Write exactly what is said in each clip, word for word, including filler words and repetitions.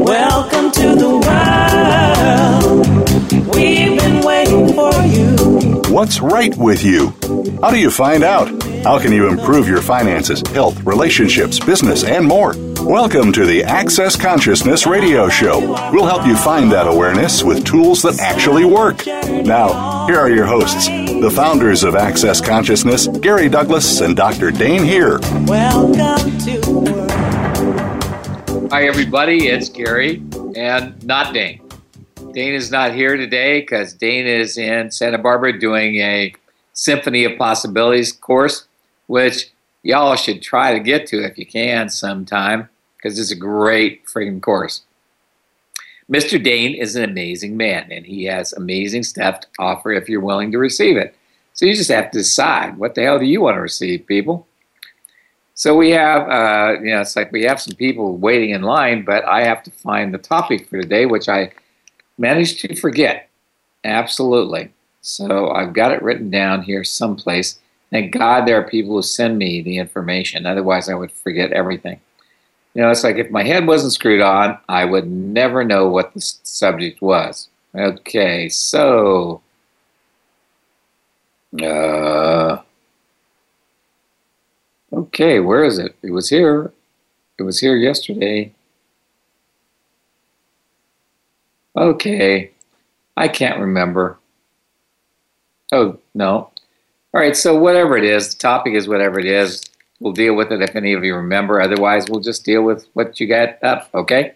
Welcome to the world. We've been waiting for you. What's right with you? How do you find out? How can you improve your finances, health, relationships, business, and more? Welcome to the Access Consciousness Radio Show. We'll help you find that awareness with tools that actually work. Now, here are your hosts, the founders of Access Consciousness, Gary Douglas and Doctor Dane Heer. Welcome to the world. Hi, everybody. It's Gary and not Dane. Dane is not here today because Dane is in Santa Barbara doing a Symphony of Possibilities course, which y'all should try to get to if you can sometime, because it's a great freaking course. Mister Dane is an amazing man, and he has amazing stuff to offer if you're willing to receive it. So you just have to decide, what the hell do you want to receive, people? So we have, uh, you know, it's like we have some people waiting in line, but I have to find the topic for today, which I managed to forget. Absolutely. So I've got it written down here someplace. Thank God there are people who send me the information. Otherwise, I would forget everything. You know, it's like if my head wasn't screwed on, I would never know what the subject was. Okay, so... Uh, okay, where is it? It was here. It was here yesterday. Okay, I can't remember. Oh, no. All right, so whatever it is, the topic is whatever it is. We'll deal with it if any of you remember. Otherwise, we'll just deal with what you got up, okay?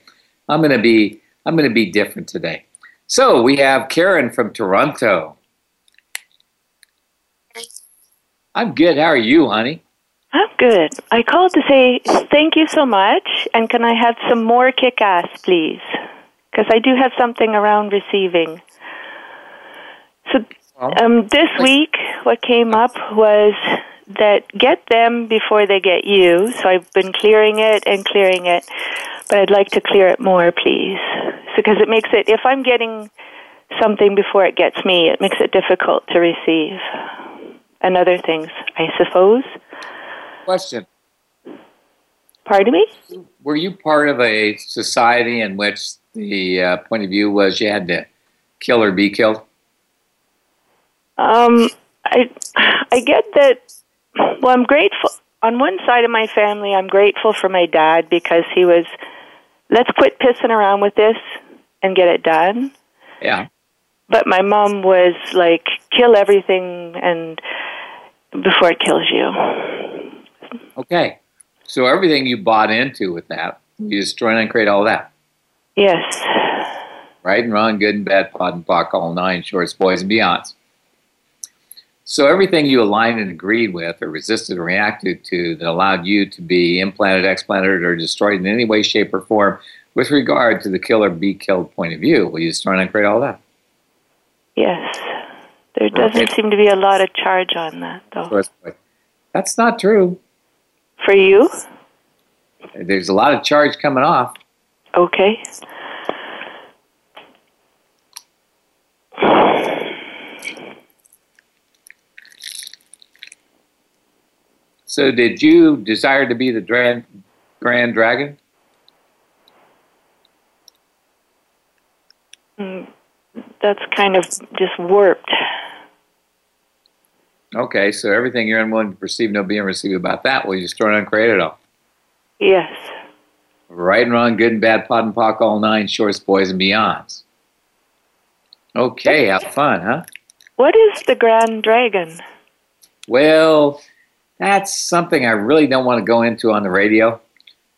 I'm going to be I'm going to be different today. So we have Karen from Toronto. I'm good. How are you, honey? I'm good. I called to say thank you so much, and can I have some more kick-ass, please? Because I do have something around receiving. So... Um, this week, what came up was that get them before they get you. So I've been clearing it and clearing it, but I'd like to clear it more, please, because it makes it, if I'm getting something before it gets me, it makes it difficult to receive. And other things, I suppose. Question. Pardon me? Were you part of a society in which the uh, point of view was you had to kill or be killed? Um, I, I get that, well, I'm grateful, on one side of my family, I'm grateful for my dad because he was, let's quit pissing around with this and get it done. Yeah. But my mom was like, kill everything and before it kills you. Okay. So everything you bought into with that, you destroy and create all that. Yes. Right and wrong, good and bad, pot and pock, all nine, shorts, boys and beyonds. So everything you aligned and agreed with or resisted or reacted to that allowed you to be implanted, explanted, or destroyed in any way, shape, or form with regard to the kill or be killed point of view, will you destroy and create all that? Yes. There doesn't right. seem to be a lot of charge on that, though. That's not true. For you? There's a lot of charge coming off. Okay. So did you desire to be the grand, grand dragon? Mm, that's kind of just warped. Okay, so everything you're unwilling to perceive, know, be, and receive about that, will you destroy and uncreate it all? Yes. Right and wrong, good and bad, pot and pock, all nine, shorts, boys, and beyonds. Okay, have fun, huh? What is the grand dragon? Well... That's something I really don't want to go into on the radio.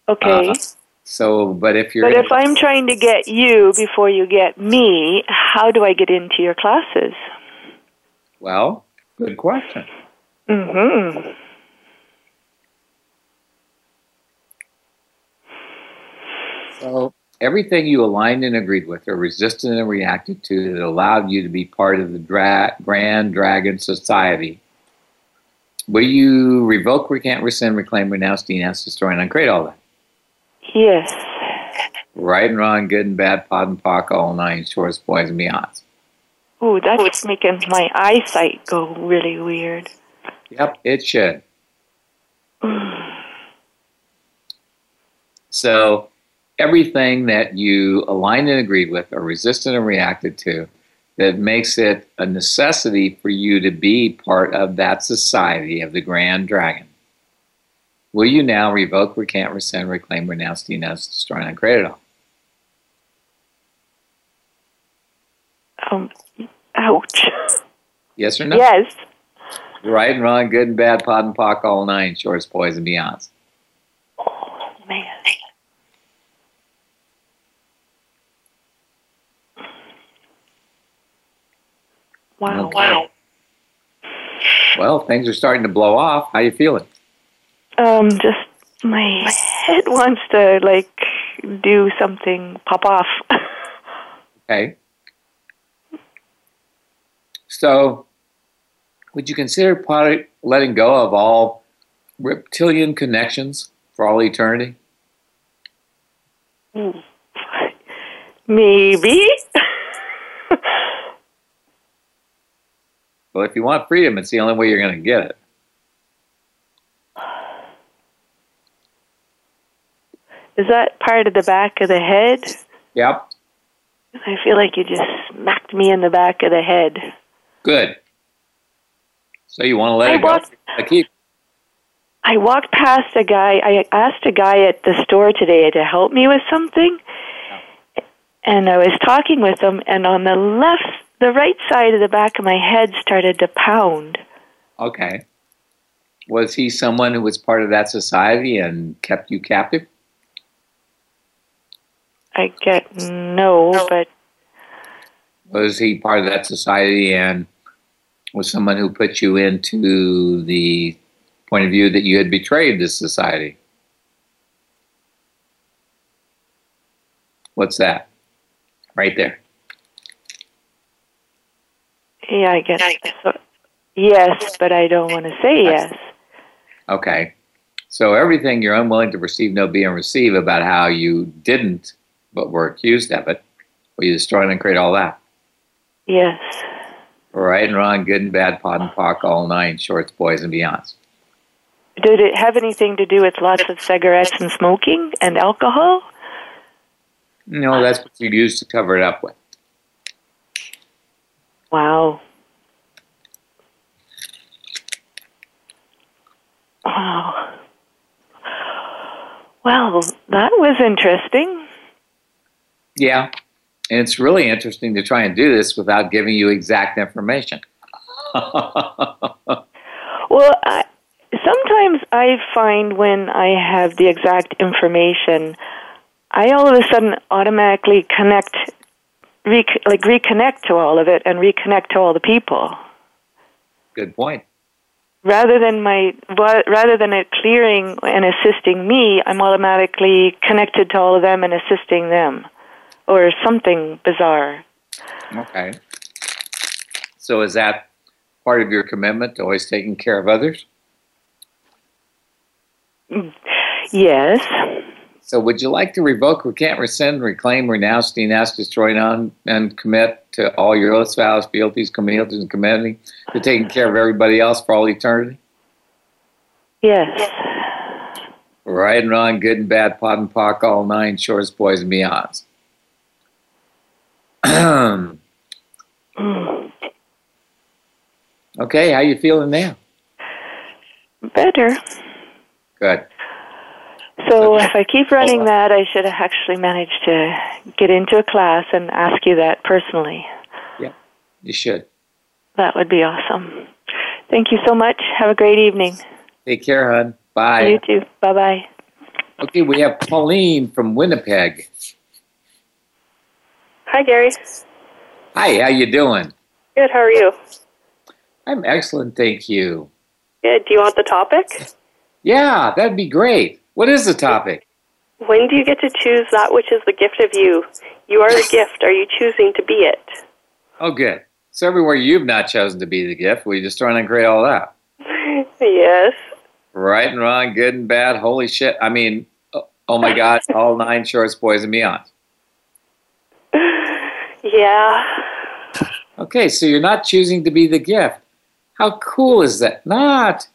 Okay. Uh, so, but if you're... But if I'm trying to get you before you get me, how do I get into your classes? Well, good question. Mm-hmm. So, everything you aligned and agreed with or resisted and reacted to that allowed you to be part of the dra- Grand Dragon Society... Will you revoke, recant, rescind, reclaim, renounce, denounce, destroy, and uncreate all that? Yes. Right and wrong, good and bad, pot and pock, all nine, shorts, boys, and beyonds. Ooh, that's making my eyesight go really weird. Yep, it should. So, everything that you aligned and agreed with or resisted and reacted to that makes it a necessity for you to be part of that society of the Grand Dragon. Will you now revoke, recant, rescind, reclaim, renounce, denounce, destroy, and uncreate it all? Um, ouch. Yes or no? Yes. Right and wrong, good and bad, pot and pock, all nine, shorts, boys, and beyonds. Oh, man. Wow, okay. Wow. Well, things are starting to blow off. How you feeling? Um, just my head wants to, like, do something, pop off. Okay. So, would you consider part letting go of all reptilian connections for all eternity? Maybe. Well, if you want freedom, it's the only way you're going to get it. Is that part of the back of the head? Yep. I feel like you just smacked me in the back of the head. Good. So you want to let I it walked, go? I keep. I walked past a guy. I asked a guy at the store today to help me with something, yeah. And I was talking with him, and on the left. The right side of the back of my head started to pound. Okay. Was he someone who was part of that society and kept you captive? I get no, but... Was he part of that society and was someone who put you into the point of view that you had betrayed this society? What's that? Right there. Yeah, I guess yes, but I don't want to say yes. Okay. So everything you're unwilling to perceive, know, be, and receive about how you didn't, but were accused of it, will you destroy and uncreate all that? Yes. Right and wrong, good and bad, pot and pock, all nine, shorts, boys, and beyonds. Did it have anything to do with lots of cigarettes and smoking and alcohol? No, that's what you used to cover it up with. Wow. Wow. Well, that was interesting. Yeah. And it's really interesting to try and do this without giving you exact information. Well, I, sometimes I find when I have the exact information, I all of a sudden automatically connect Re- like reconnect to all of it and reconnect to all the people. Good point. Rather than my, rather than it clearing and assisting me, I'm automatically connected to all of them and assisting them, or something bizarre. Okay. So is that part of your commitment to always taking care of others? Yes. So would you like to revoke, recant, rescind, reclaim, renounce, denounce, destroy, non, and commit to all your oaths, vows, fealties, commitments, and committing to taking care of everybody else for all eternity? Yes. Right and wrong, good and bad, pot and pock, all nine, shorts, boys, and beyonds. Okay, how you feeling now? Better. Good. So if I keep running that, I should actually manage to get into a class and ask you that personally. Yeah, you should. That would be awesome. Thank you so much. Have a great evening. Take care, hon. Bye. You too. Bye-bye. Okay, we have Pauline from Winnipeg. Hi, Gary. Hi, how you doing? Good, how are you? I'm excellent, thank you. Good. Do you want the topic? Yeah, that'd be great. What is the topic? When do you get to choose that which is the gift of you? You are the gift. Are you choosing to be it? Oh, good. So everywhere you've not chosen to be the gift, will you destroy and uncreate all that? Yes. Right and wrong, good and bad, holy shit. I mean, oh, oh my God, all nine shorts, boys, and beyond. Yeah. Okay, so you're not choosing to be the gift. How cool is that? Not.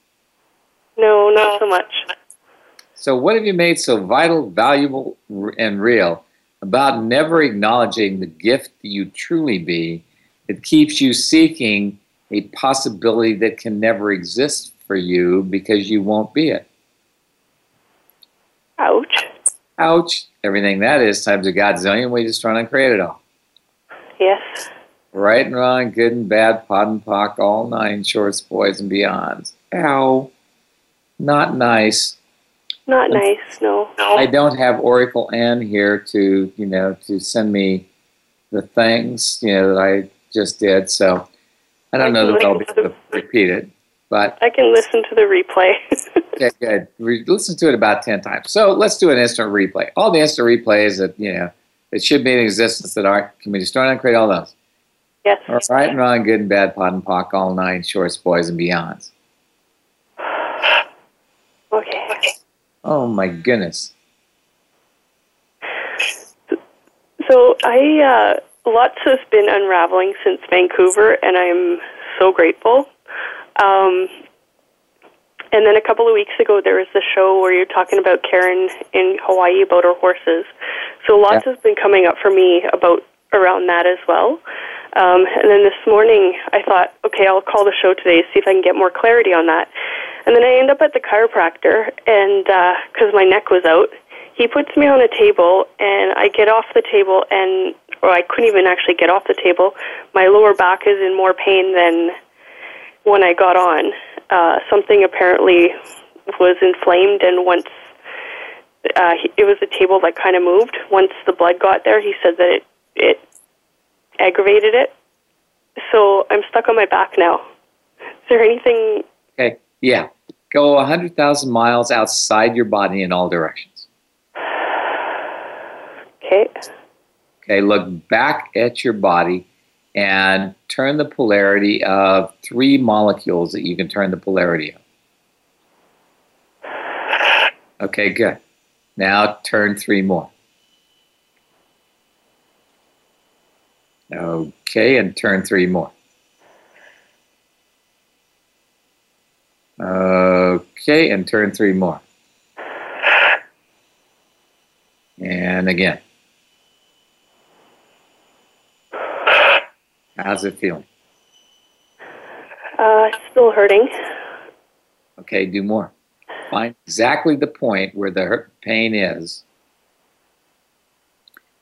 No, not so much. So what have you made so vital, valuable, and real about never acknowledging the gift that you truly be that keeps you seeking a possibility that can never exist for you because you won't be it? Ouch. Ouch. Everything that is times a godzillion. We just trying to uncreate it all. Yes. Right and wrong, good and bad, pot and pock, all nine shorts, boys and beyonds. Ow. Not nice. Not nice, no. I don't have Oracle Ann here to, you know, to send me the things, you know, that I just did. So I don't I know that I'll be able to repeat it. But I can listen to the replay. Okay, good. Re- listen to it about ten times. So let's do an instant replay. All the instant replays that, you know, that should be in existence that aren't, can we just start and create all those? Yes. All right and wrong, good and bad, pot and pock, all nine shorts, boys and beyonds. Okay. Okay. Oh my goodness. So I, uh, lots has been unraveling since Vancouver, and I'm so grateful. Um, and then a couple of weeks ago, there was the show where you're talking about Karen in Hawaii about her horses. So lots yeah. has been coming up for me about around that as well. Um, and then this morning, I thought, okay, I'll call the show today, see if I can get more clarity on that. And then I end up at the chiropractor, and because uh, my neck was out, he puts me on a table, and I get off the table, and or I couldn't even actually get off the table. My lower back is in more pain than when I got on. Uh, something apparently was inflamed, and once uh, it was a table that kind of moved. Once the blood got there, he said that it, it aggravated it. So I'm stuck on my back now. Is there anything... Okay, yeah. Go one hundred thousand miles outside your body in all directions. Okay. Okay, look back at your body and turn the polarity of three molecules that you can turn the polarity of. Okay, good. Now turn three more. Okay, and turn three more. Okay, and turn three more. And again. How's it feeling? Uh, it's still hurting. Okay, do more. Find exactly the point where the hurt pain is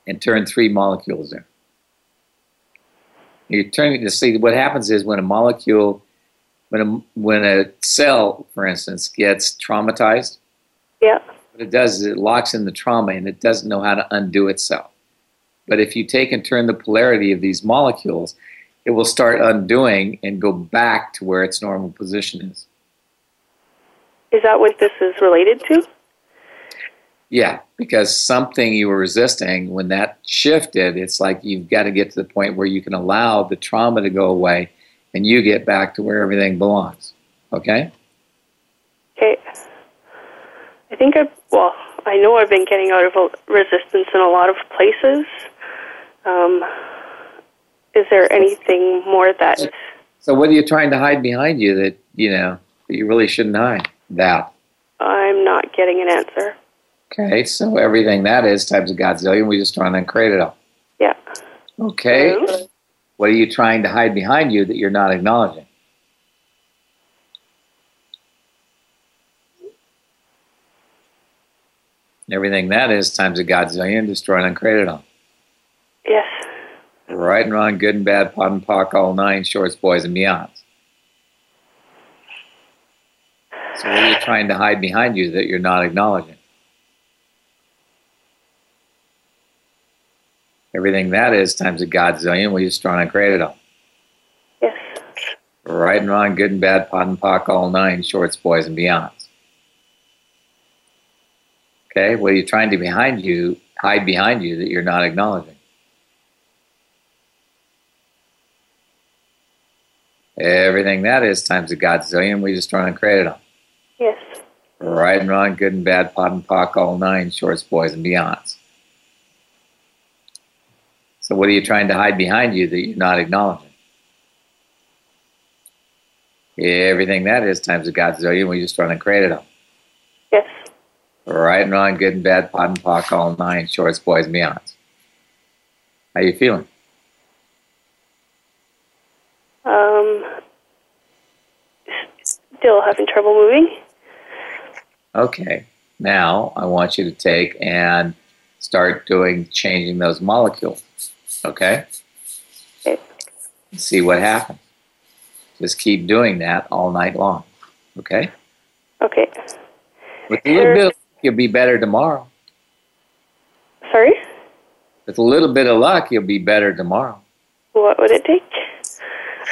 and turn three molecules there. You're turning to see what happens is when a molecule, when a, when a cell, for instance, gets traumatized, yeah. what it does is it locks in the trauma and it doesn't know how to undo itself. But if you take and turn the polarity of these molecules, it will start undoing and go back to where its normal position is. Is that what this is related to? Yeah, because something you were resisting, when that shifted, it's like you've got to get to the point where you can allow the trauma to go away and you get back to where everything belongs. Okay? Okay. I think I, well, I know I've been getting out of resistance in a lot of places. Um, is there anything more that... So what are you trying to hide behind you that, you know, that you really shouldn't hide? That. I'm not getting an answer. Okay, so everything that is times a godzillion, we just trying to uncreate it all. Yeah. Okay. Mm-hmm. What are you trying to hide behind you that you're not acknowledging? Everything that is times a godzillion, destroy and uncreate it all. Yes. Right and wrong, good and bad, pot and pock, all nine shorts, boys and beyonds. So what are you trying to hide behind you that you're not acknowledging? Everything that is times a godzillion, we just trying to create it all. Yes. Right and wrong, good and bad, pot and pock, all nine shorts, boys and beyonds. Okay, what are you trying to behind you hide behind you that you're not acknowledging? Everything that is times a godzillion, we just trying to create it all. Yes. Right and wrong, good and bad, pot and pock, all nine shorts, boys and beyonds. So what are you trying to hide behind you that you're not acknowledging? Everything that is times a godzillion, we just trying to create it all. Yes. Right and wrong, good and bad, pot and pock, all nine, shorts, boys and beyonds. How you feeling? Um, still having trouble moving. Okay. Now I want you to take and start doing, changing those molecules. Okay? Okay. See what happens. Just keep doing that all night long. Okay? Okay. With a little bit of luck, you'll be better tomorrow. Sorry? With a little bit of luck, you'll be better tomorrow. What would it take?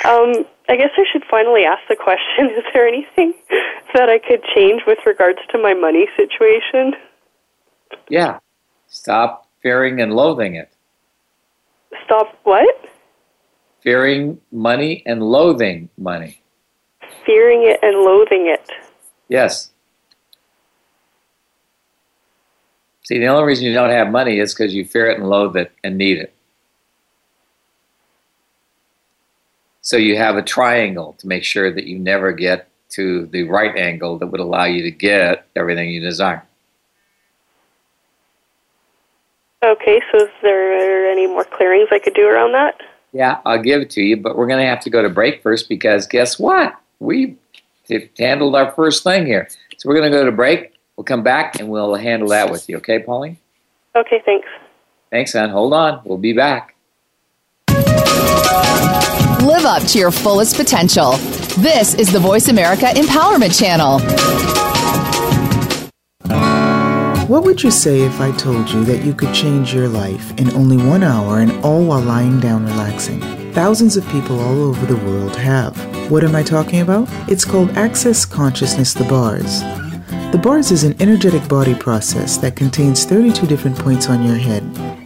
Um, I guess I should finally ask the question, is there anything that I could change with regards to my money situation? Yeah. Stop fearing and loathing it. Stop what? Fearing money and loathing money. Fearing it and loathing it. Yes. See, the only reason you don't have money is because you fear it and loathe it and need it. So you have a triangle to make sure that you never get to the right angle that would allow you to get everything you desire. Okay, so is there any more clearings I could do around that? Yeah, I'll give it to you, but we're going to have to go to break first because guess what? We handled our first thing here. So we're going to go to break. We'll come back and we'll handle that with you. Okay, Pauline? Okay, thanks. Thanks, hon. Hold on. We'll be back. Live up to your fullest potential. This is the Voice America Empowerment Channel. What would you say if I told you that you could change your life in only one hour and all while lying down relaxing? Thousands of people all over the world have. What am I talking about? It's called Access Consciousness, the bars. The bars is an energetic body process that contains thirty-two different points on your head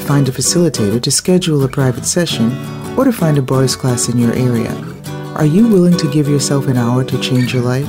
find a facilitator, to schedule a private session, or to find a bars class in your area. Are you willing to give yourself an hour to change your life?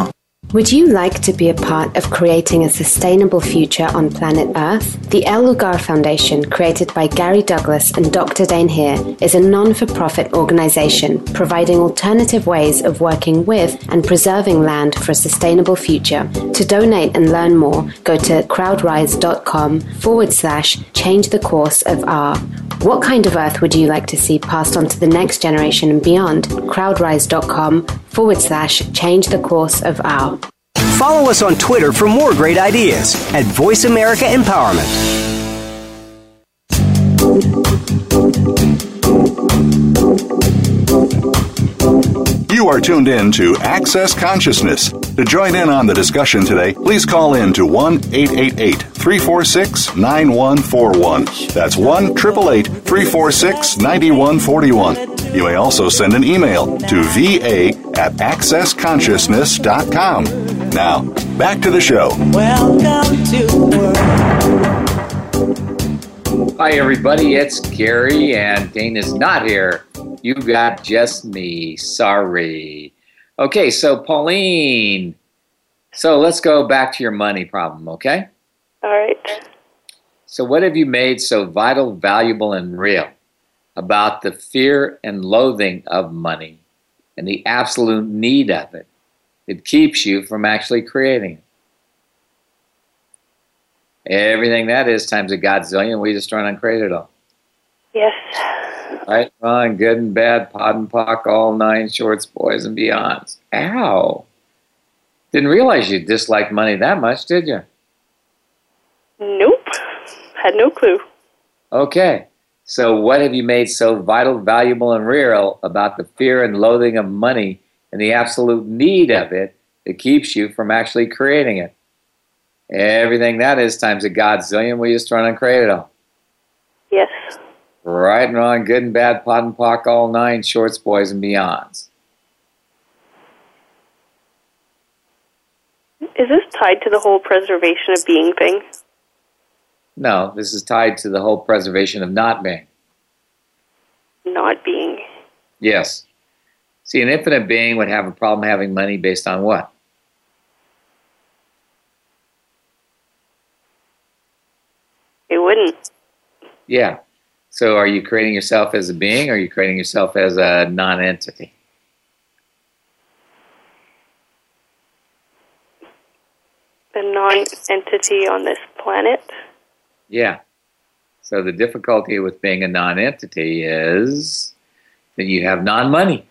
Would you like to be a part of creating a sustainable future on planet Earth? The El Lugar Foundation, created by Gary Douglas and Doctor Dane Heer, is a non-for-profit organization providing alternative ways of working with and preserving land for a sustainable future. To donate and learn more, go to crowdrise.com forward slash change the course of R. What kind of Earth would you like to see passed on to the next generation and beyond? crowdrise.com forward slash change the course of R. Follow us on Twitter for more great ideas at Voice America Empowerment. You are tuned in to Access Consciousness. To join in on the discussion today, please call in to one eight eight eight, three four six, nine one four one. That's one eight eight eight, three four six, nine one four one. You may also send an email to v a at access consciousness dot com. Now, back to the show. Welcome to the world. Hi, everybody. It's Gary, and Dane is not here. You got just me. Sorry. Okay, so Pauline. So let's go back to your money problem, okay? All right. So what have you made so vital, valuable, and real about the fear and loathing of money and the absolute need of it? It keeps you from actually creating it. Everything that is times a godzillion, we just try and uncreate it all. Yes. Right, wrong, good and bad, pod and pock, all nine, shorts, boys and beyonds. Ow. Didn't realize you disliked money that much, did you? Nope. Had no clue. Okay. So what have you made so vital, valuable, and real about the fear and loathing of money and the absolute need of it that keeps you from actually creating it? Everything that is times a godzillion, we just run and create it all. Yes. Right and wrong, good and bad, pot and pock, all nine, shorts, boys, and beyonds. Is this tied to the whole preservation of being thing? No, this is tied to the whole preservation of not being. Not being. Yes. See, an infinite being would have a problem having money based on what? It wouldn't. Yeah. So are you creating yourself as a being, or are you creating yourself as a non-entity? The non-entity on this planet? Yeah. So the difficulty with being a non-entity is that you have non-money.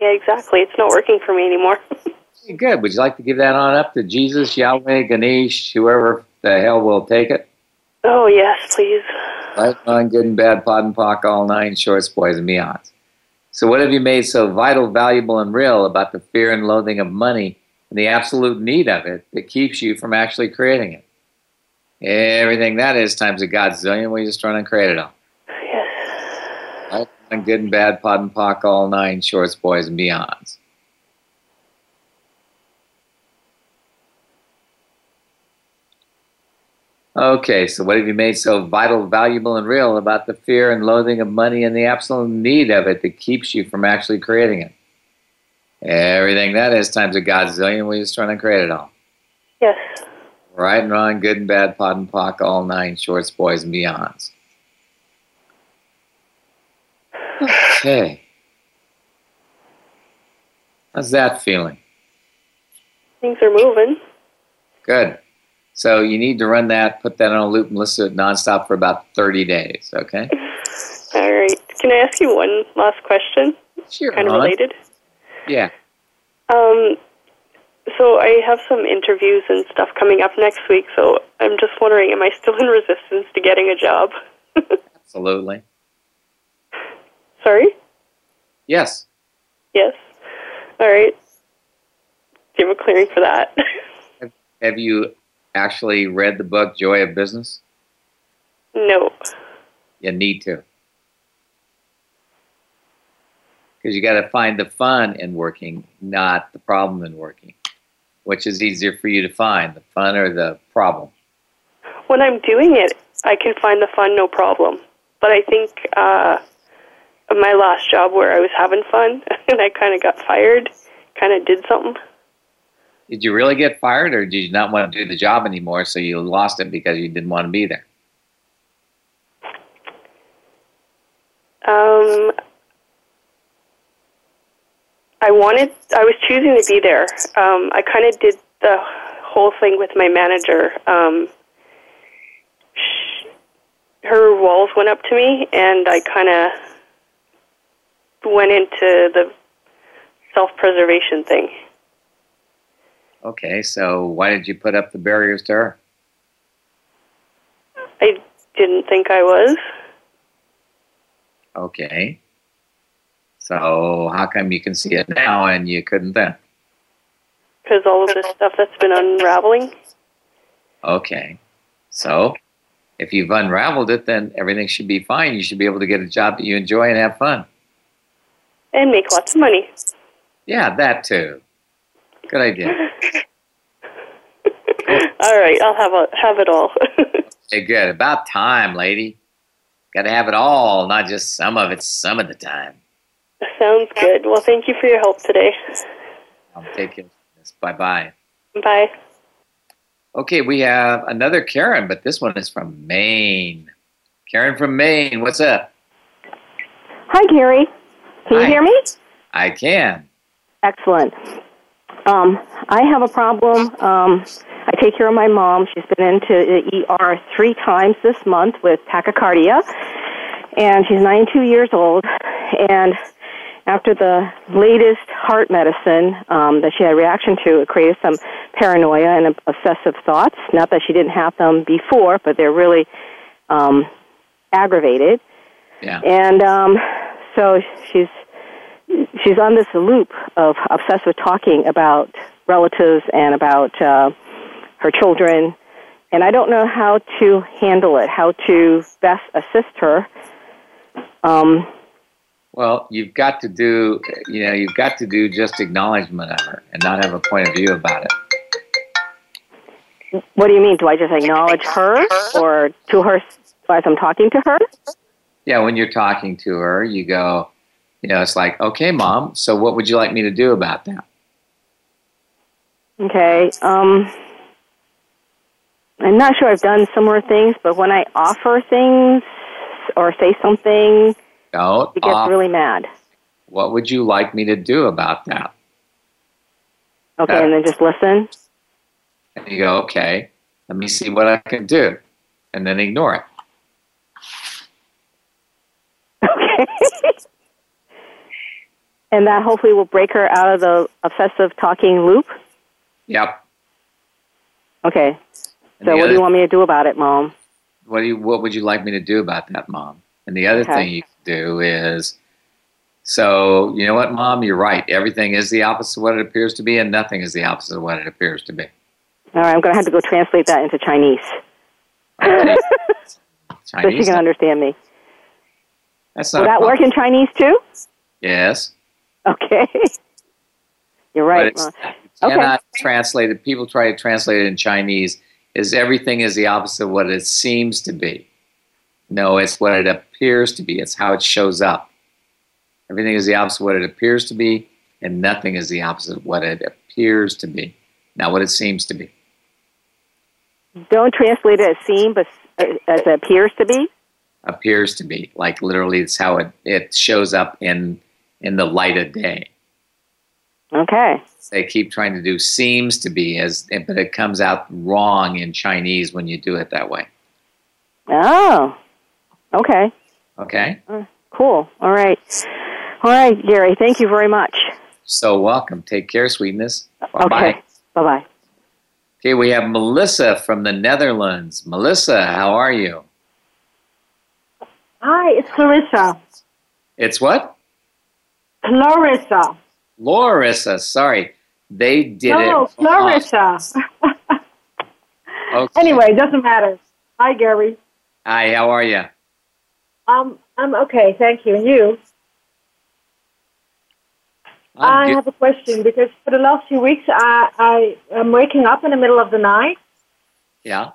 Yeah, exactly. It's not working for me anymore. Good. Would you like to give that on up to Jesus, Yahweh, Ganesh, whoever the hell will take it? Oh, yes, please. Right on, good and bad, pot and pock, all nine, shorts, boys, and beyonds. So what have you made so vital, valuable, and real about the fear and loathing of money and the absolute need of it that keeps you from actually creating it? Everything that is times a godzillion, we just run and create it all. Yes. Right on, good and bad, pot and pock, all nine, shorts, boys, and beyonds. Okay, so what have you made so vital, valuable, and real about the fear and loathing of money and the absolute need of it that keeps you from actually creating it? Everything that is times a godzillion, we just run and create it all. Yes. Right and wrong, good and bad, pot and pock, all nine, shorts, boys, and beyonds. Okay. How's that feeling? Things are moving. Good. So you need to run that, put that on a loop, and listen to it nonstop for about thirty days, okay? All right. Can I ask you one last question? Sure. Kind of related. Yeah. Um, so I have some interviews and stuff coming up next week, so I'm just wondering, am I still in resistance to getting a job? Absolutely. Sorry? Yes. Yes. All right. Do you have a clearing for that? have, have you... actually read the book Joy of Business? No. You need to. Because you got to find the fun in working, not the problem in working. Which is easier for you to find, the fun or the problem? When I'm doing it, I can find the fun, no problem. But I think uh, my last job where I was having fun and I kind of got fired, kind of did something. Did you really get fired, or did you not want to do the job anymore, so you lost it because you didn't want to be there? Um, I wanted, I was choosing to be there. Um, I kind of did the whole thing with my manager. Um, she, her walls went up to me, and I kind of went into the self-preservation thing. Okay, so why did you put up the barriers to her? I didn't think I was. Okay. So how come you can see it now and you couldn't then? Because all of this stuff that's been unraveling. Okay. So if you've unraveled it, then everything should be fine. You should be able to get a job that you enjoy and have fun. And make lots of money. Yeah, that too. Good idea. All right, I'll have a, have it all. Okay, good. About time, lady. Got to have it all, not just some of it, some of the time. Sounds good. Well, thank you for your help today. I'll take care of this. Bye-bye. Bye. Okay, we have another Karen, but this one is from Maine. Karen from Maine, what's up? Hi, Gary. Can Hi. you hear me? I can. Excellent. Um, I have a problem. Um, I take care of my mom. She's been into the E R three times this month with tachycardia, and she's ninety-two years old. And after the latest heart medicine um, that she had a reaction to, it created some paranoia and obsessive thoughts. Not that she didn't have them before, but they're really um, aggravated. Yeah. And um, so she's she's on this loop of obsessive talking about relatives and about uh, her children. And I don't know how to handle it, how to best assist her. Um, well, you've got to do, you know, you've got to do just acknowledgement of her and not have a point of view about it. What do you mean? Do I just acknowledge her or to her as I'm talking to her? Yeah, when you're talking to her, you go, you know, it's like, okay, Mom, so what would you like me to do about that? Okay, um... I'm not sure I've done similar things, but when I offer things or say something, Don't she gets offer. really mad. What would you like me to do about that? Okay, that, and then just listen? And you go, okay, let me see what I can do, and then ignore it. Okay. And that hopefully will break her out of the obsessive talking loop? Yep. Okay. So what do you want me to do about it, Mom? What do you, what would you like me to do about that, Mom? And the other okay. thing you can do is, so, you know what, Mom, you're right. Everything is the opposite of what it appears to be, and nothing is the opposite of what it appears to be. All right, I'm going to have to go translate that into Chinese. Right. Chinese. So she can understand me. That's not Will that work in Chinese, too? Yes. Okay. You're right, Mom. You cannot okay. translate it. People try to translate it in Chinese. Is everything is the opposite of what it seems to be. No, it's what it appears to be. It's how it shows up. Everything is the opposite of what it appears to be, and nothing is the opposite of what it appears to be, not what it seems to be. Don't translate it as seem, but as it appears to be? Appears to be. Like, literally, it's how it, it shows up in, in the light of day. Okay. They keep trying to do seems to be, as, but it comes out wrong in Chinese when you do it that way. Oh, okay. Okay. Uh, cool. All right. All right, Gary, thank you very much. So welcome. Take care, sweetness. Bye-bye. Okay. Bye-bye. Okay, we have Melissa from the Netherlands. Melissa, how are you? Hi, it's Clarissa. It's what? Clarissa. Clarissa, sorry. They did no, it. No, Clarissa. Okay. Anyway, doesn't matter. Hi, Gary. Hi, how are you? Um, I'm okay, thank you. And you? I'm I have a question, because for the last few weeks, I, I am waking up in the middle of the night. Yeah.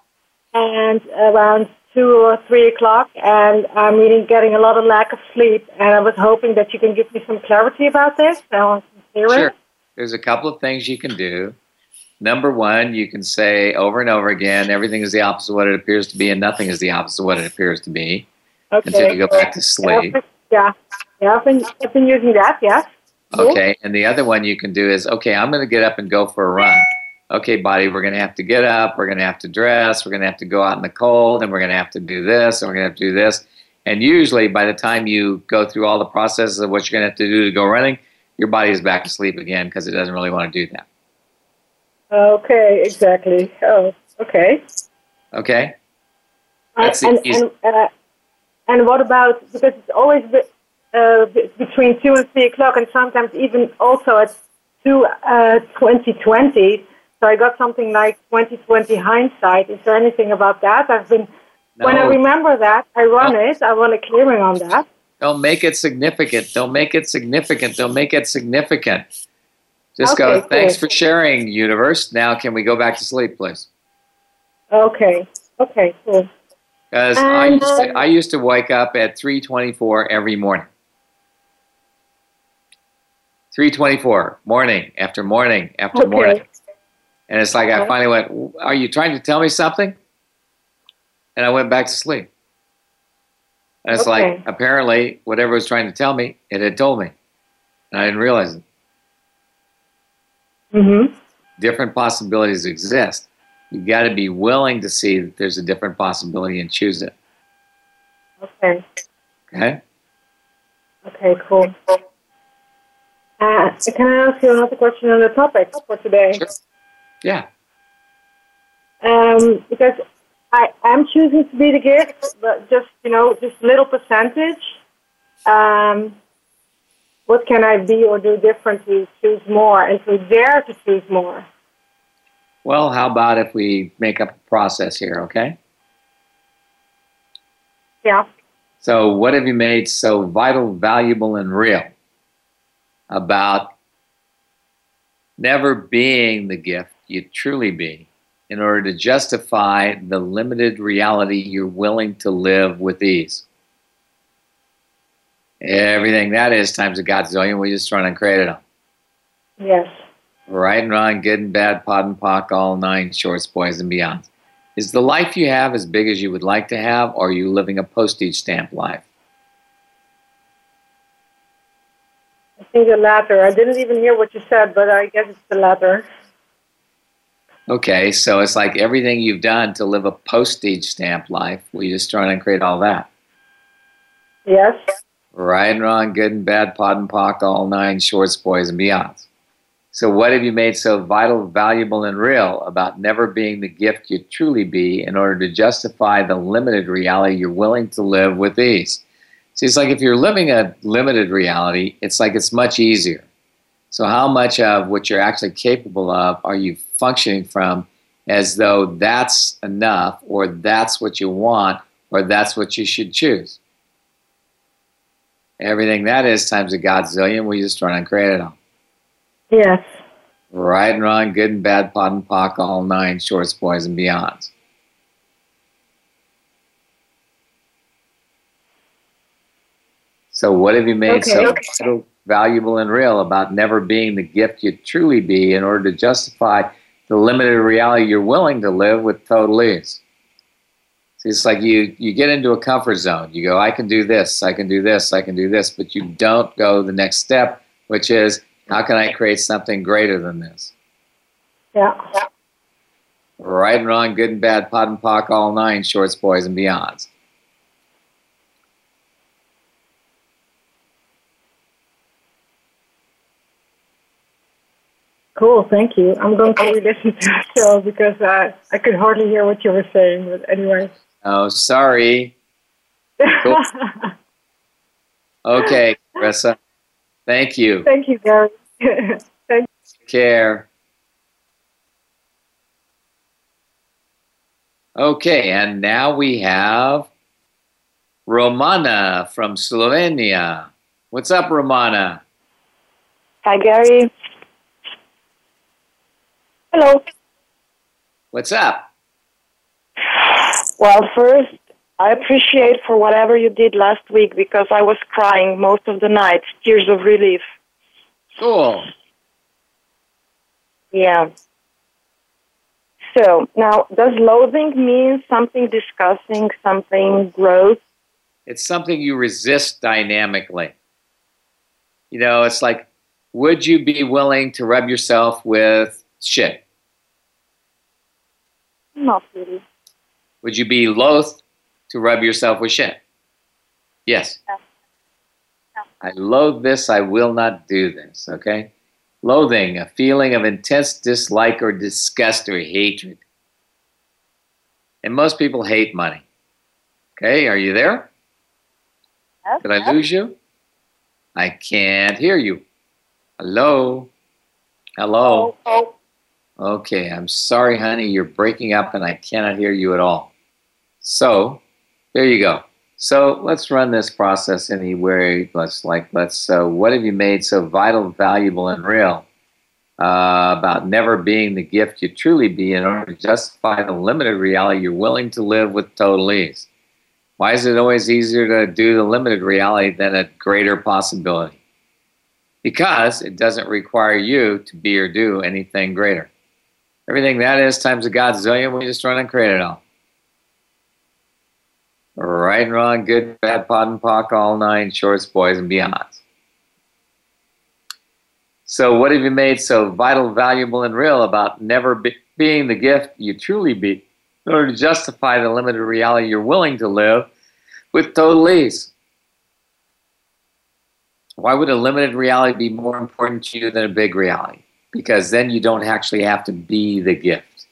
And around two or three o'clock, and I'm really getting a lot of lack of sleep, and I was hoping that you can give me some clarity about this. So sure. There's a couple of things you can do. Number one, you can say over and over again, everything is the opposite of what it appears to be, and nothing is the opposite of what it appears to be, okay. until you go back to sleep. Yeah, yeah, I've been, I've been using that, yeah. Okay, and the other one you can do is, okay, I'm going to get up and go for a run. Okay, body, we're going to have to get up, we're going to have to dress, we're going to have to go out in the cold, and we're going to have to do this, and we're going to have to do this. And usually, by the time you go through all the processes of what you're going to have to do to go running, your body is back to sleep again because it doesn't really want to do that. Okay, exactly. Oh, okay. Okay. That's uh, and, and, uh, and what about, because it's always be, uh, between two and three o'clock, and sometimes even also at two, twenty twenty, so I got something like twenty twenty hindsight. Is there anything about that? I've been no. When I remember that, I run no. it. I want a clearing on that. Don't make it significant. Don't make it significant. Don't make it significant. Just okay, go, thanks cool. for sharing, universe. Now can we go back to sleep, please? Okay. Okay, cool. Because I, uh, I used to wake up at three twenty-four every morning. three twenty-four, morning after morning after okay. morning. And it's like I finally went, are you trying to tell me something? And I went back to sleep. And it's okay. like, apparently, whatever it was trying to tell me, it had told me. And I didn't realize it. Mm-hmm. Different possibilities exist. You've got to be willing to see that there's a different possibility and choose it. Okay. Okay? Okay, cool. Uh, can I ask you another question on the topic for today? Sure. Yeah. Um, because I am choosing to be the gift, but just, you know, just little percentage. Um, what can I be or do differently, choose more, and to dare to choose more? Well, how about if we make up a process here, okay? Yeah. So what have you made so vital, valuable, and real about never being the gift you truly be in order to justify the limited reality you're willing to live with ease? Everything that is times a godzillion, we just run and create it on. Yes. Right and wrong, good and bad, pot and pock, all nine shorts, boys and beyonds. Is the life you have as big as you would like to have, or are you living a postage stamp life? I think the latter. I didn't even hear what you said, but I guess it's the latter. Okay, so it's like everything you've done to live a postage stamp life, we just trying to create all that. Yes. Right and wrong, good and bad, pot and pock, all nine shorts, boys and beyonds. So what have you made so vital, valuable, and real about never being the gift you truly be in order to justify the limited reality you're willing to live with ease? See, it's like if you're living a limited reality, it's like it's much easier. So how much of what you're actually capable of are you functioning from as though that's enough, or that's what you want, or that's what you should choose? Everything that is times a godzillion, we just run and create it all. Yes. Right and wrong, good and bad, pot and pock, all nine shorts, boys and beyonds. So what have you made okay, so okay. vital, valuable and real about never being the gift you truly be in order to justify the limited reality you're willing to live with total ease? See, it's like you, you get into a comfort zone. You go, I can do this, I can do this, I can do this, but you don't go the next step, which is, how can I create something greater than this? Yeah. Right and wrong, good and bad, pot and pock, all nine shorts, boys and beyonds. Cool, thank you. I'm going to re-listen to the show because I, I could hardly hear what you were saying, but anyway. Oh, sorry. Cool. Okay, Carissa. Thank you. Thank you, Gary. Thank you. Take care. Okay, and now we have Romana from Slovenia. What's up, Romana? Hi, Gary. Hello. What's up? Well, first, I appreciate for whatever you did last week because I was crying most of the night, tears of relief. Cool. Yeah. So, now, does loathing mean something disgusting, something gross? It's something you resist dynamically. You know, it's like, would you be willing to rub yourself with shit? Not really. Would you be loath to rub yourself with shit? Yes. Yeah. Yeah. I loathe this, I will not do this, okay? Loathing, a feeling of intense dislike or disgust or hatred. And most people hate money. Okay, are you there? Yeah. Did I lose you? I can't hear you. Hello? Hello? Hello? Okay, I'm sorry, honey, you're breaking up and I cannot hear you at all. So, there you go. So let's run this process anywhere. Let's like, let's, so what have you made so vital, valuable, and real uh, about never being the gift you truly be in order to justify the limited reality you're willing to live with total ease? Why is it always easier to do the limited reality than a greater possibility? Because it doesn't require you to be or do anything greater. Everything that is times a godzillion, we just run and create it all. Right and wrong, good, bad, pot and pock, all nine shorts, boys and beyonds. So what have you made so vital, valuable, and real about never be, being the gift you truly be in order to justify the limited reality you're willing to live with total ease? why would a limited reality be more important to you than a big reality? Because then you don't actually have to be the gift.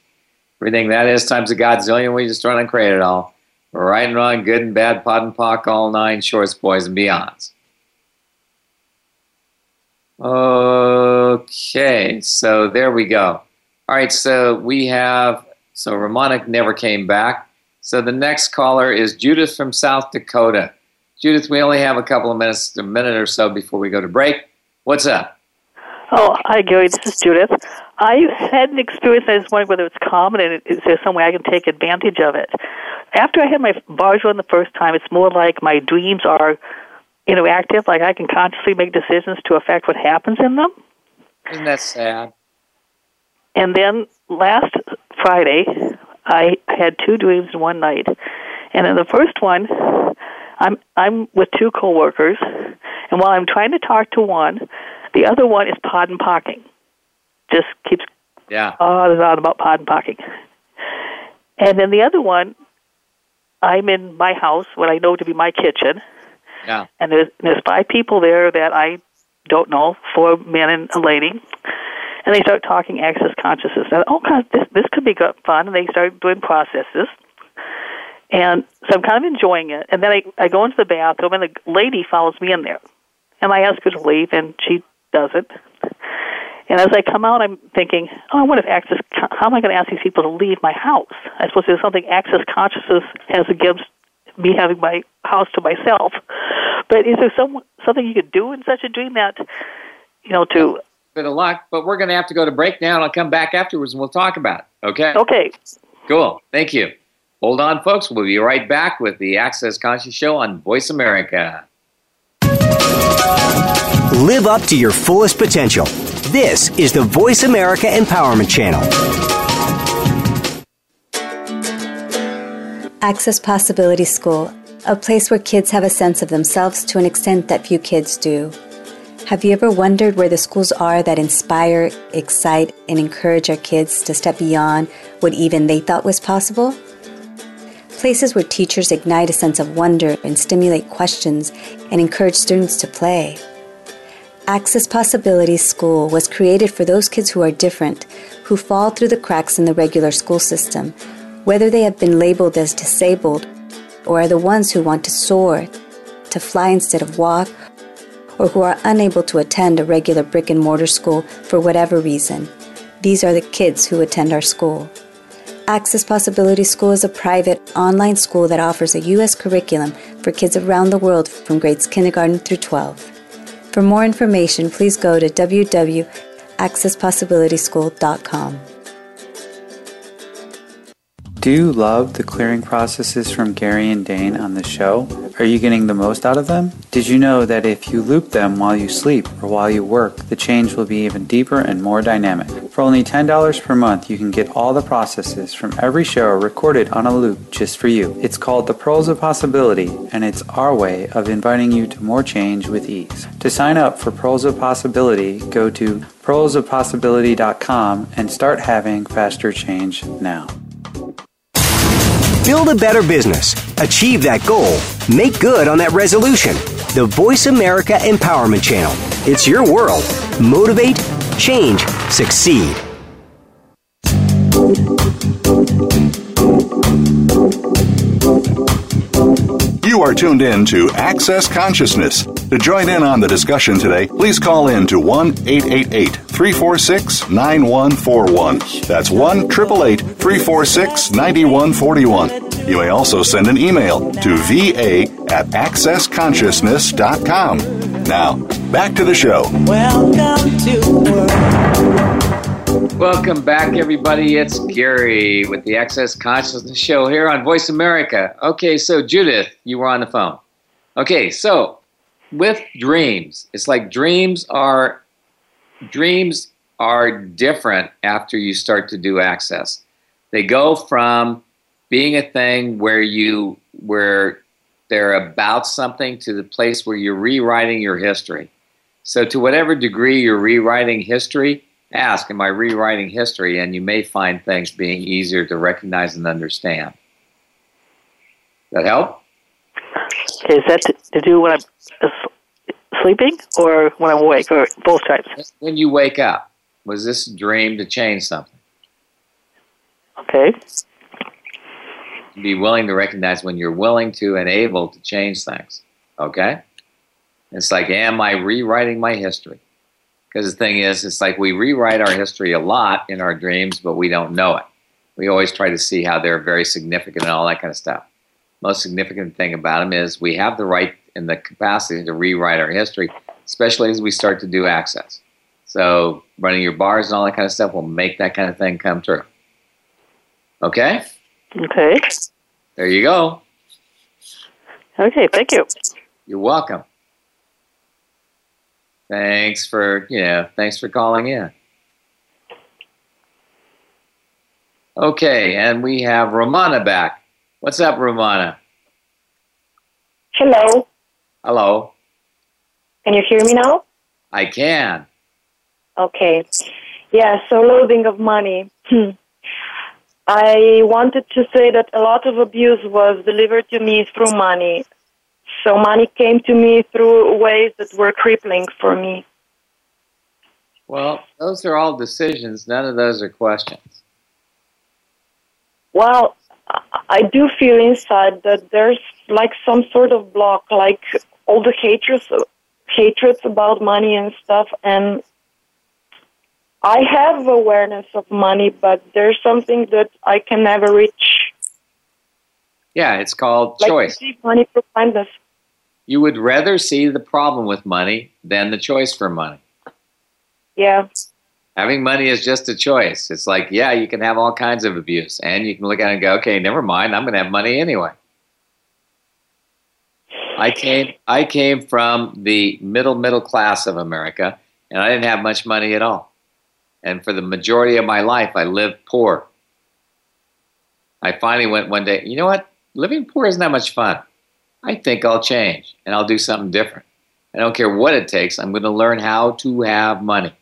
Everything that is times a godzillion, we just run and create it all. Right and wrong, good and bad, pot and pock, all nine, shorts, boys, and beyonds. Okay, so there we go. All right, so we have, so Ramonic never came back. So the next caller is Judith from South Dakota. Judith, we only have a couple of minutes, a minute or so before we go to break. What's up? Oh, hi, Gary. This is Judith. I had an experience. I just wondered whether it's common and is there some way I can take advantage of it. After I had my Vajra the first time, it's more like my dreams are interactive, like I can consciously make decisions to affect what happens in them. Isn't that sad? And then last Friday, I had two dreams in one night. And in the first one, I'm I'm with two coworkers, and while I'm trying to talk to one, the other one is pod and pocking. Just keeps yeah. on and on about pod and pocking. And then the other one, I'm in my house, what I know to be my kitchen. Yeah. And there's, there's five people there that I don't know, four men and a lady. And they start talking access consciousness. And, oh, God, this, this could be good fun. And they start doing processes. And so I'm kind of enjoying it. And then I, I go into the bathroom, and the lady follows me in there. And I ask her to leave, and she doesn't. And as I come out, I'm thinking, oh, I wonder if access, how am I going to ask these people to leave my house? I suppose there's something access consciousness has against me having my house to myself. But is there some something you could do in such a dream that, you know, to... Bit of luck, but we're going to have to go to break now, and I'll come back afterwards, and we'll talk about it, okay? Okay. Cool. Thank you. Hold on, folks. We'll be right back with the Access Conscious Show on Voice America. Live up to your fullest potential. This is the Voice America Empowerment Channel. Access Possibility School, a place where kids have a sense of themselves to an extent that few kids do. Have you ever wondered where the schools are that inspire, excite, and encourage our kids to step beyond what even they thought was possible? Places where teachers ignite a sense of wonder and stimulate questions and encourage students to play. Access Possibility School was created for those kids who are different, who fall through the cracks in the regular school system, whether they have been labeled as disabled or are the ones who want to soar, to fly instead of walk, or who are unable to attend a regular brick-and-mortar school for whatever reason. These are the kids who attend our school. Access Possibility School is a private online school that offers a U S curriculum for kids around the world from grades kindergarten through twelve. For more information, please go to w w w dot access possibility school dot com. Do you love the clearing processes from Gary and Dane on the show? Are you getting the most out of them? Did you know that if you loop them while you sleep or while you work, the change will be even deeper and more dynamic? For only ten dollars per month, you can get all the processes from every show recorded on a loop just for you. It's called the Pearls of Possibility, and it's our way of inviting you to more change with ease. To sign up for Pearls of Possibility, go to pearls of possibility dot com and start having faster change now. Build a better business. Achieve that goal. Make good on that resolution. The Voice America Empowerment Channel. It's your world. Motivate, change, succeed. You are tuned in to Access Consciousness. To join in on the discussion today, please call in to one eight eight eight three four six nine one four one. That's one eight eight eight three four six nine one four one. You may also send an email to v a at access consciousness dot com. Now, back to the show. Welcome to world. Welcome back, everybody. It's Gary with the Access Consciousness Show here on Voice America. Okay, so Judith, you were on the phone. Okay, so... with dreams, it's like dreams are dreams are different after you start to do access. They go from being a thing where you where they're about something to the place where you're rewriting your history. So to whatever degree you're rewriting history, ask, am I rewriting history? And you may find things being easier to recognize and understand. Does that help? Is that to do what I'm sleeping or when I'm awake, or both times? When you wake up, was this dream to change something? Okay. Be willing to recognize when you're willing to and able to change things. Okay? It's like, am I rewriting my history? Because the thing is, it's like we rewrite our history a lot in our dreams, but we don't know it. We always try to see how they're very significant and all that kind of stuff. Most significant thing about them is we have the right and the capacity to rewrite our history, especially as we start to do access. So running your bars and all that kind of stuff will make that kind of thing come true. Okay? Okay. There you go. Okay, thank you. You're welcome. Thanks for, you know, thanks for calling in. Okay, and we have Romana back. What's up, Romana? Hello. Hello. Can you hear me now? I can. Okay. Yeah, so loathing of money. I wanted to say that a lot of abuse was delivered to me through money. So money came to me through ways that were crippling for me. Well, those are all decisions. None of those are questions. Well, I do feel inside that there's like some sort of block, like all the hatreds, hatreds about money and stuff. And I have awareness of money, but there's something that I can never reach. Yeah, it's called like choice. Money for kindness. You would rather see the problem with money than the choice for money. Yeah. Having money is just a choice. It's like, yeah, you can have all kinds of abuse, and you can look at it and go, okay, never mind, I'm going to have money anyway. I came, I came from the middle, middle class of America, and I didn't have much money at all. And for the majority of my life, I lived poor. I finally went one day, you know what? Living poor isn't that much fun. I think I'll change, and I'll do something different. I don't care what it takes. I'm going to learn how to have money.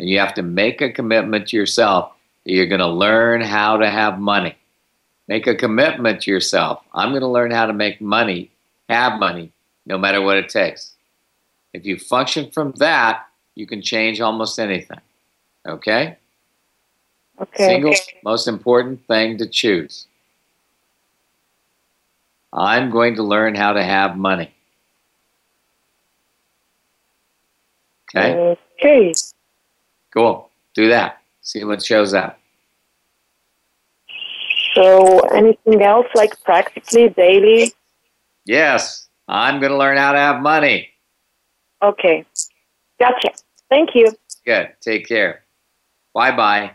And you have to make a commitment to yourself that you're going to learn how to have money. Make a commitment to yourself. I'm going to learn how to make money, have money, no matter what it takes. If you function from that, you can change almost anything. Okay? Okay. Single okay. most important thing to choose. I'm going to learn how to have money. Okay? Okay. Cool. Do that. See what shows up. So anything else, like practically, daily? Yes. I'm going to learn how to have money. Okay. Gotcha. Thank you. Good. Take care. Bye-bye.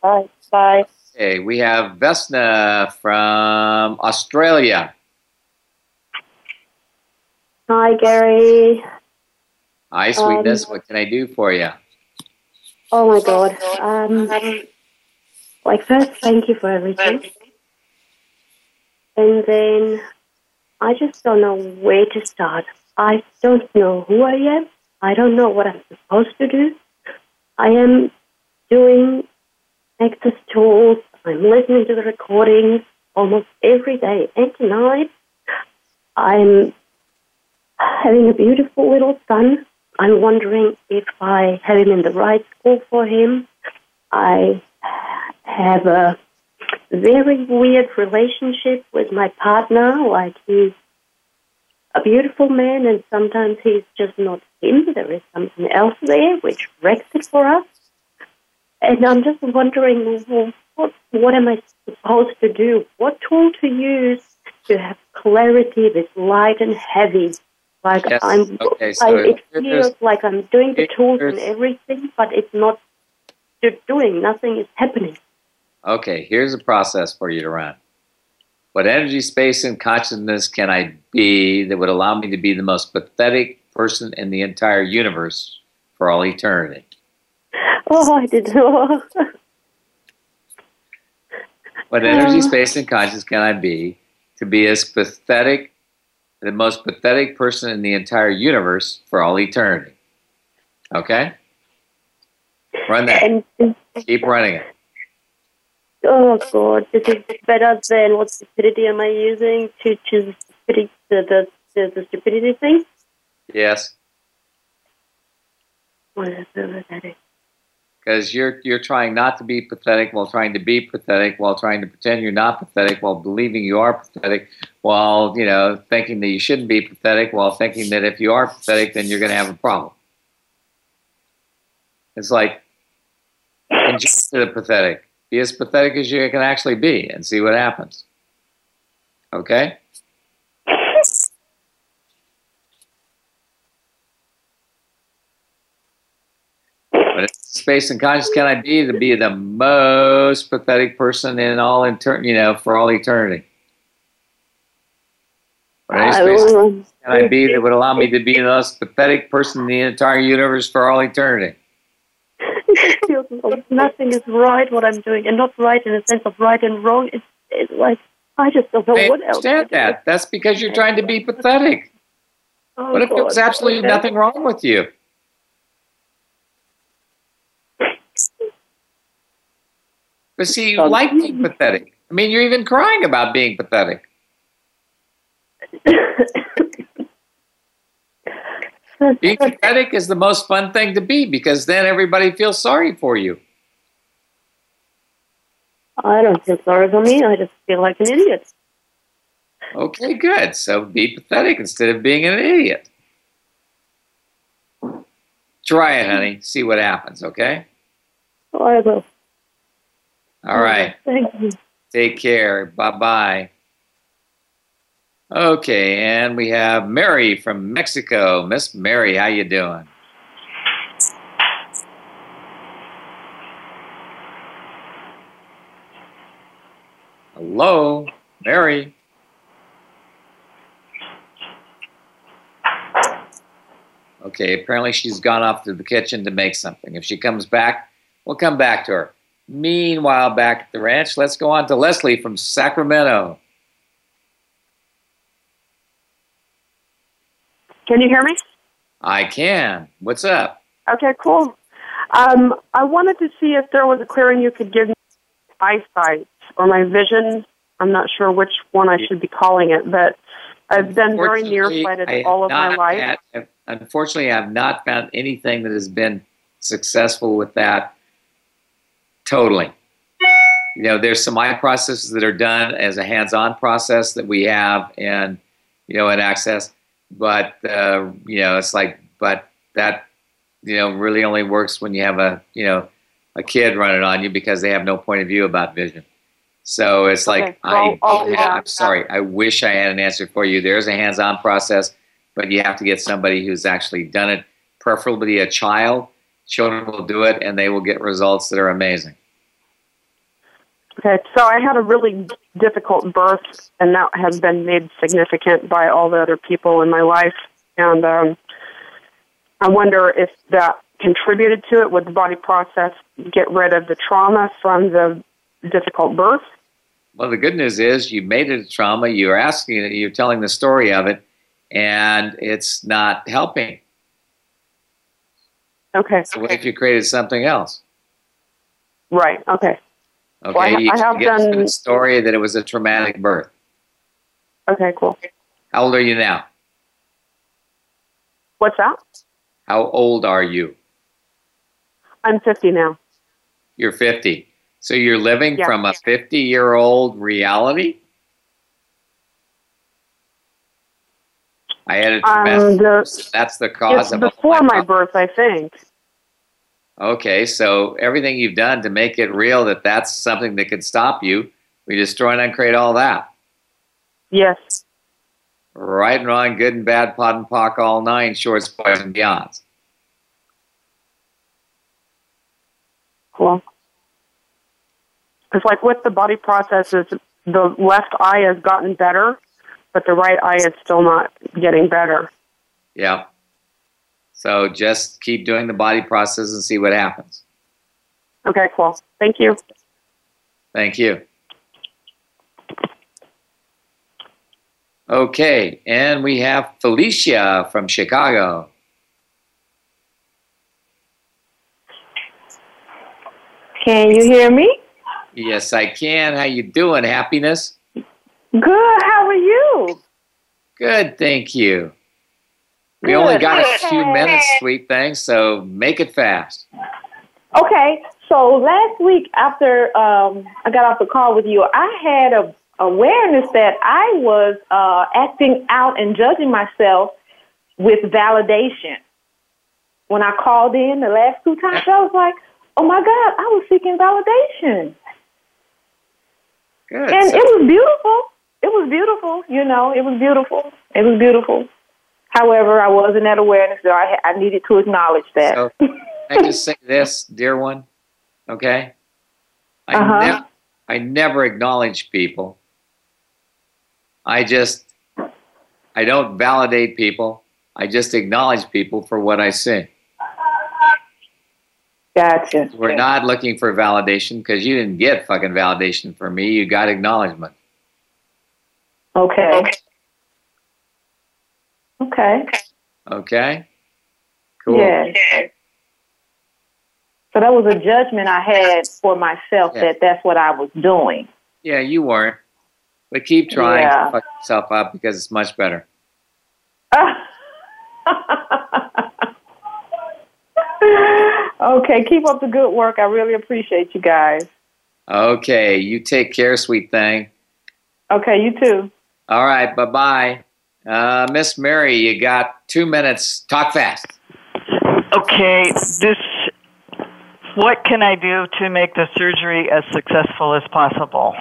Bye. Bye. Okay. We have Vesna from Australia. Hi, Gary. Hi, sweetness. Um, what can I do for you? Oh my God. Um, like first, thank you for everything. And then I just don't know where to start. I don't know who I am. I don't know what I'm supposed to do. I am doing access tools. I'm listening to the recordings almost every day and night. I'm having a beautiful little son. I'm wondering if I have him in the right school for him. I have a very weird relationship with my partner. Like, he's a beautiful man, and sometimes he's just not him. There is something else there which wrecks it for us. And I'm just wondering, well, what, what am I supposed to do? What tool to use to have clarity that's light and heavy? Like, yes. I'm, okay, so I, it feels like I'm doing the tools and everything, but it's not doing. Nothing is happening. Okay, here's a process for you to run. What energy, space, and consciousness can I be that would allow me to be the most pathetic person in the entire universe for all eternity? Oh, I didn't know. What energy, space, and consciousness can I be to be as pathetic the most pathetic person in the entire universe for all eternity. Okay? Run that. And, keep running it. Oh, God. This is better than what stupidity am I using to choose the, the, the, the stupidity thing? Yes. whatever that is. Because you're you're trying not to be pathetic while trying to be pathetic, while trying to pretend you're not pathetic, while believing you are pathetic, while, you know, thinking that you shouldn't be pathetic, while thinking that if you are pathetic, then you're going to have a problem. It's like, ingest the pathetic. Be as pathetic as you can actually be and see what happens. Okay? Space and conscious can I be to be the most pathetic person in all inter- you know, for all eternity? What any space can I be that would allow me to be the most pathetic person in the entire universe for all eternity? Nothing is right what I'm doing, and not right in the sense of right and wrong. It's, it's like I just don't know I what else. I understand that. That's because you're trying to be pathetic. Oh, what if God. There was absolutely okay. nothing wrong with you? But see, you like being pathetic. I mean, you're even crying about being pathetic. Being pathetic is the most fun thing to be, because then everybody feels sorry for you. I don't feel sorry for me. I just feel like an idiot. Okay, good. So be pathetic instead of being an idiot. Try it, honey. See what happens, okay? Oh, I will. All right. Thank you. Take care. Bye-bye. Okay, and we have Mary from Mexico. Miss Mary, how you doing? Hello, Mary. Okay, apparently she's gone off to the kitchen to make something. If she comes back, we'll come back to her. Meanwhile, back at the ranch, let's go on to Leslie from Sacramento. Can you hear me? I can. What's up? Okay, cool. Um, I wanted to see if there was a clearing you could give me eyesight or my vision. I'm not sure which one I should be calling it, but I've been very nearsighted all of my life. Had, unfortunately, I've not found anything that has been successful with that. Totally. You know, there's some eye processes that are done as a hands-on process that we have and, you know, in Access. But, uh, you know, it's like, but that, you know, really only works when you have a, you know, a kid running on you because they have no point of view about vision. So it's like, okay. I, oh, oh, yeah. I'm sorry, I wish I had an answer for you. There's a hands-on process, but you have to get somebody who's actually done it, preferably a child. Children will do it, and they will get results that are amazing. Okay, so I had a really difficult birth, and that has been made significant by all the other people in my life. And um, I wonder if that contributed to it. Would the body process get rid of the trauma from the difficult birth? Well, the good news is you made it a trauma. You're asking it. You're telling the story of it, and it's not helping. Okay. So what if you created something else? Right. Okay. Okay. Well, I, you I have get done to the story that it was a traumatic birth. Okay. Cool. How old are you now? What's that? How old are you? I'm fifty now. You're fifty. So you're living yeah. from a fifty-year-old reality. I had a um, the, that's the cause of before my, my birth, I think. Okay, so everything you've done to make it real that that's something that could stop you, we destroy and uncreate all that. Yes. Right and wrong, good and bad, pot and pock, all nine, shorts, boys, and beyonds. Cool. It's like with the body processes, the left eye has gotten better. But the right eye is still not getting better. Yeah. So just keep doing the body process and see what happens. Okay, cool. Thank you. Thank you. Okay, and we have Felicia from Chicago. Can you hear me? Yes, I can. How you doing, happiness? Good. How are you? Good, thank you. We Good. only got a few minutes, sweet thing, so make it fast. Okay. So last week after um, I got off the call with you, I had a awareness that I was uh, acting out and judging myself with validation. When I called in the last two times, I was like, oh, my God, I was seeking validation. Good. And so, it was beautiful. It was beautiful. You know, it was beautiful. It was beautiful. However, I wasn't at awareness, so I, I needed to acknowledge that. So, I just say this, dear one, okay? I, uh-huh. nev- I never acknowledge people. I just, I don't validate people. I just acknowledge people for what I see. Gotcha. We're not looking for validation because you didn't get fucking validation from me. You got acknowledgement. Okay. Okay. Okay. Cool. Yes. So that was a judgment I had for myself yeah. that that's what I was doing. Yeah, you weren't. But keep trying yeah. to fuck yourself up because it's much better. Uh. Okay, keep up the good work. I really appreciate you guys. Okay, you take care, sweet thing. Okay, you too. All right, bye-bye. Uh, Miss Mary, you got two minutes. Talk fast. Okay, this. What can I do to make the surgery as successful as possible?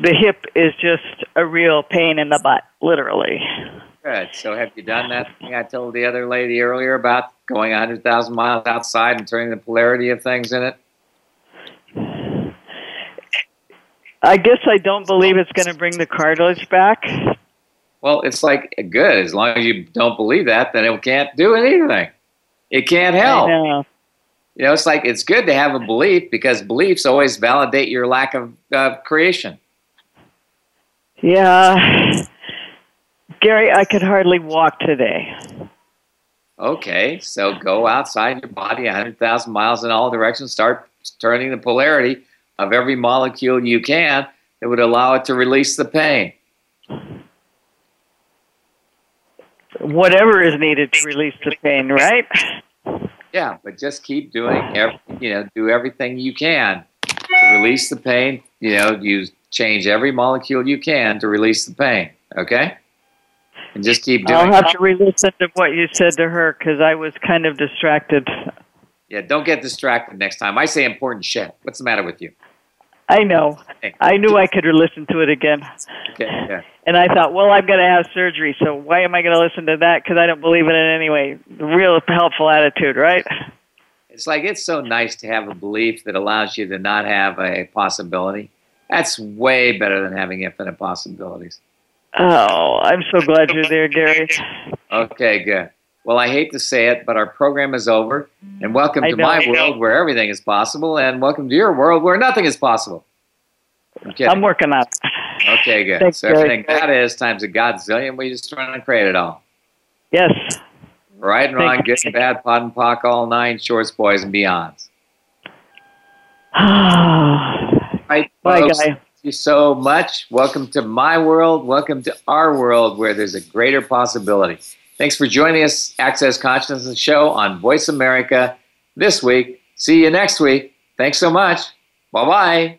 The hip is just a real pain in the butt, literally. Good. So have you done that thing I told the other lady earlier about going one hundred thousand miles outside and turning the polarity of things in it? I guess I don't believe it's going to bring the cartilage back. Well, it's like, good. As long as you don't believe that, then it can't do anything. It can't help. I know. You know, it's like it's good to have a belief because beliefs always validate your lack of uh, creation. Yeah. Gary, I could hardly walk today. Okay, so go outside your body one hundred thousand miles in all directions. Start turning the polarity of every molecule you can. It would allow it to release the pain. Whatever is needed to release the pain, right? Yeah, but just keep doing, every, you know, do everything you can to release the pain. You know, you change every molecule you can to release the pain, okay? And just keep doing it. I'll have to re-listen to what you said to her because I was kind of distracted. Yeah, don't get distracted next time. I say important shit. What's the matter with you? I know. Hey, I knew I could listen to it again. Okay, yeah. And I thought, well, I'm going to have surgery, so why am I going to listen to that? Because I don't believe in it anyway. Real helpful attitude, right? It's like it's so nice to have a belief that allows you to not have a possibility. That's way better than having infinite possibilities. Oh, I'm so glad you're there, Gary. Okay, good. Well, I hate to say it, but our program is over. And welcome I to know, my I world know. where everything is possible, and welcome to your world where nothing is possible. I'm, I'm working on it. Okay, good. Thanks, so everything Gary. That is times a godzillion, we just try and create it all. Yes. Right and wrong, good and bad, pot and pock, all nine, shorts, boys, and beyonds. Right, bye, folks. Guy. Thank you so much. Welcome to my world. Welcome to our world where there's a greater possibility. Thanks for joining us, Access Consciousness Show on Voice America this week. See you next week. Thanks so much. Bye-bye.